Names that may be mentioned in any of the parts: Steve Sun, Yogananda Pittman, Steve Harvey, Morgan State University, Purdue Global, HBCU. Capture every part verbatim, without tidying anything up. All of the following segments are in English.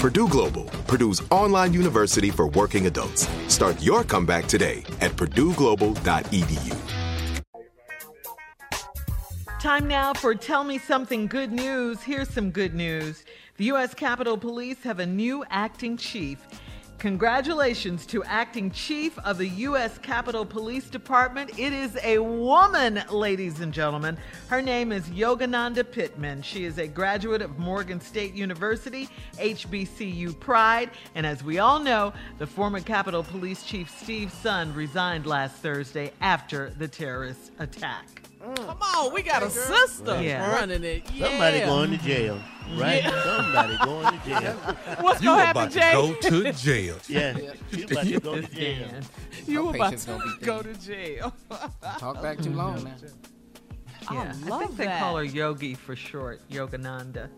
Purdue Global, Purdue's online university for working adults. Start your comeback today at purdue global dot e d u. Time now for Tell Me Something Good News. Here's some good news. The U S Capitol Police have a new acting chief. Congratulations to acting chief of the U S Capitol Police Department. It is a woman, ladies and gentlemen. Her name is Yogananda Pittman. She is a graduate of Morgan State University, H B C U Pride. And as we all know, the former Capitol Police Chief Steve Sun resigned last Thursday after the terrorist attack. Mm. Come on, we got a sister yeah. running it. Yeah. Somebody going to jail. Right? Yeah. Somebody going to jail. What's going to happen, Jay? You about to go to jail. Yeah. You about to go to jail. You about to go to jail. Talk back too long now. Yeah. I, love I think that. They call her Yogi for short, Yogananda.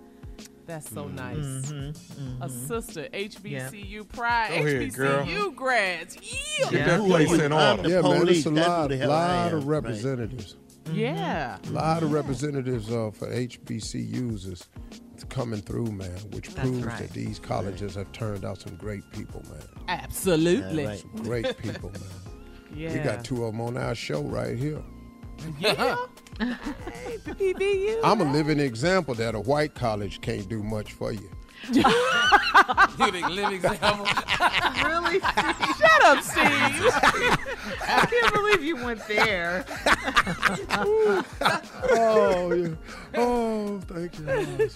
That's so mm-hmm. nice. Mm-hmm. Mm-hmm. A sister, H B C U yeah. pride, ahead, H B C U girl. Grads. Yeah. Get that place in order. Yeah, man, it's a lot, lot of representatives. Right. Yeah. A lot yeah. of representatives uh, for H B C Us is coming through, man, which That's proves right. that these colleges right. have turned out some great people, man. Absolutely. Yeah, right. Some great people, man. Yeah. We got two of them on our show right here. Yeah. Hey, B B U. I'm a living example that a white college can't do much for you. living, living example. Really? Steve? Shut up, Steve. I can't believe you went there. oh, yeah. oh, thank you.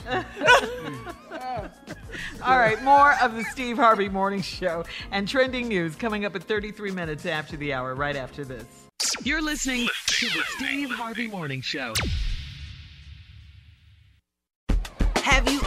All right, more of the Steve Harvey Morning Show and trending news coming up at thirty-three minutes after the hour, right after this. You're listening to the Steve Harvey Morning Show. Have you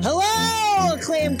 Hello, acclaimed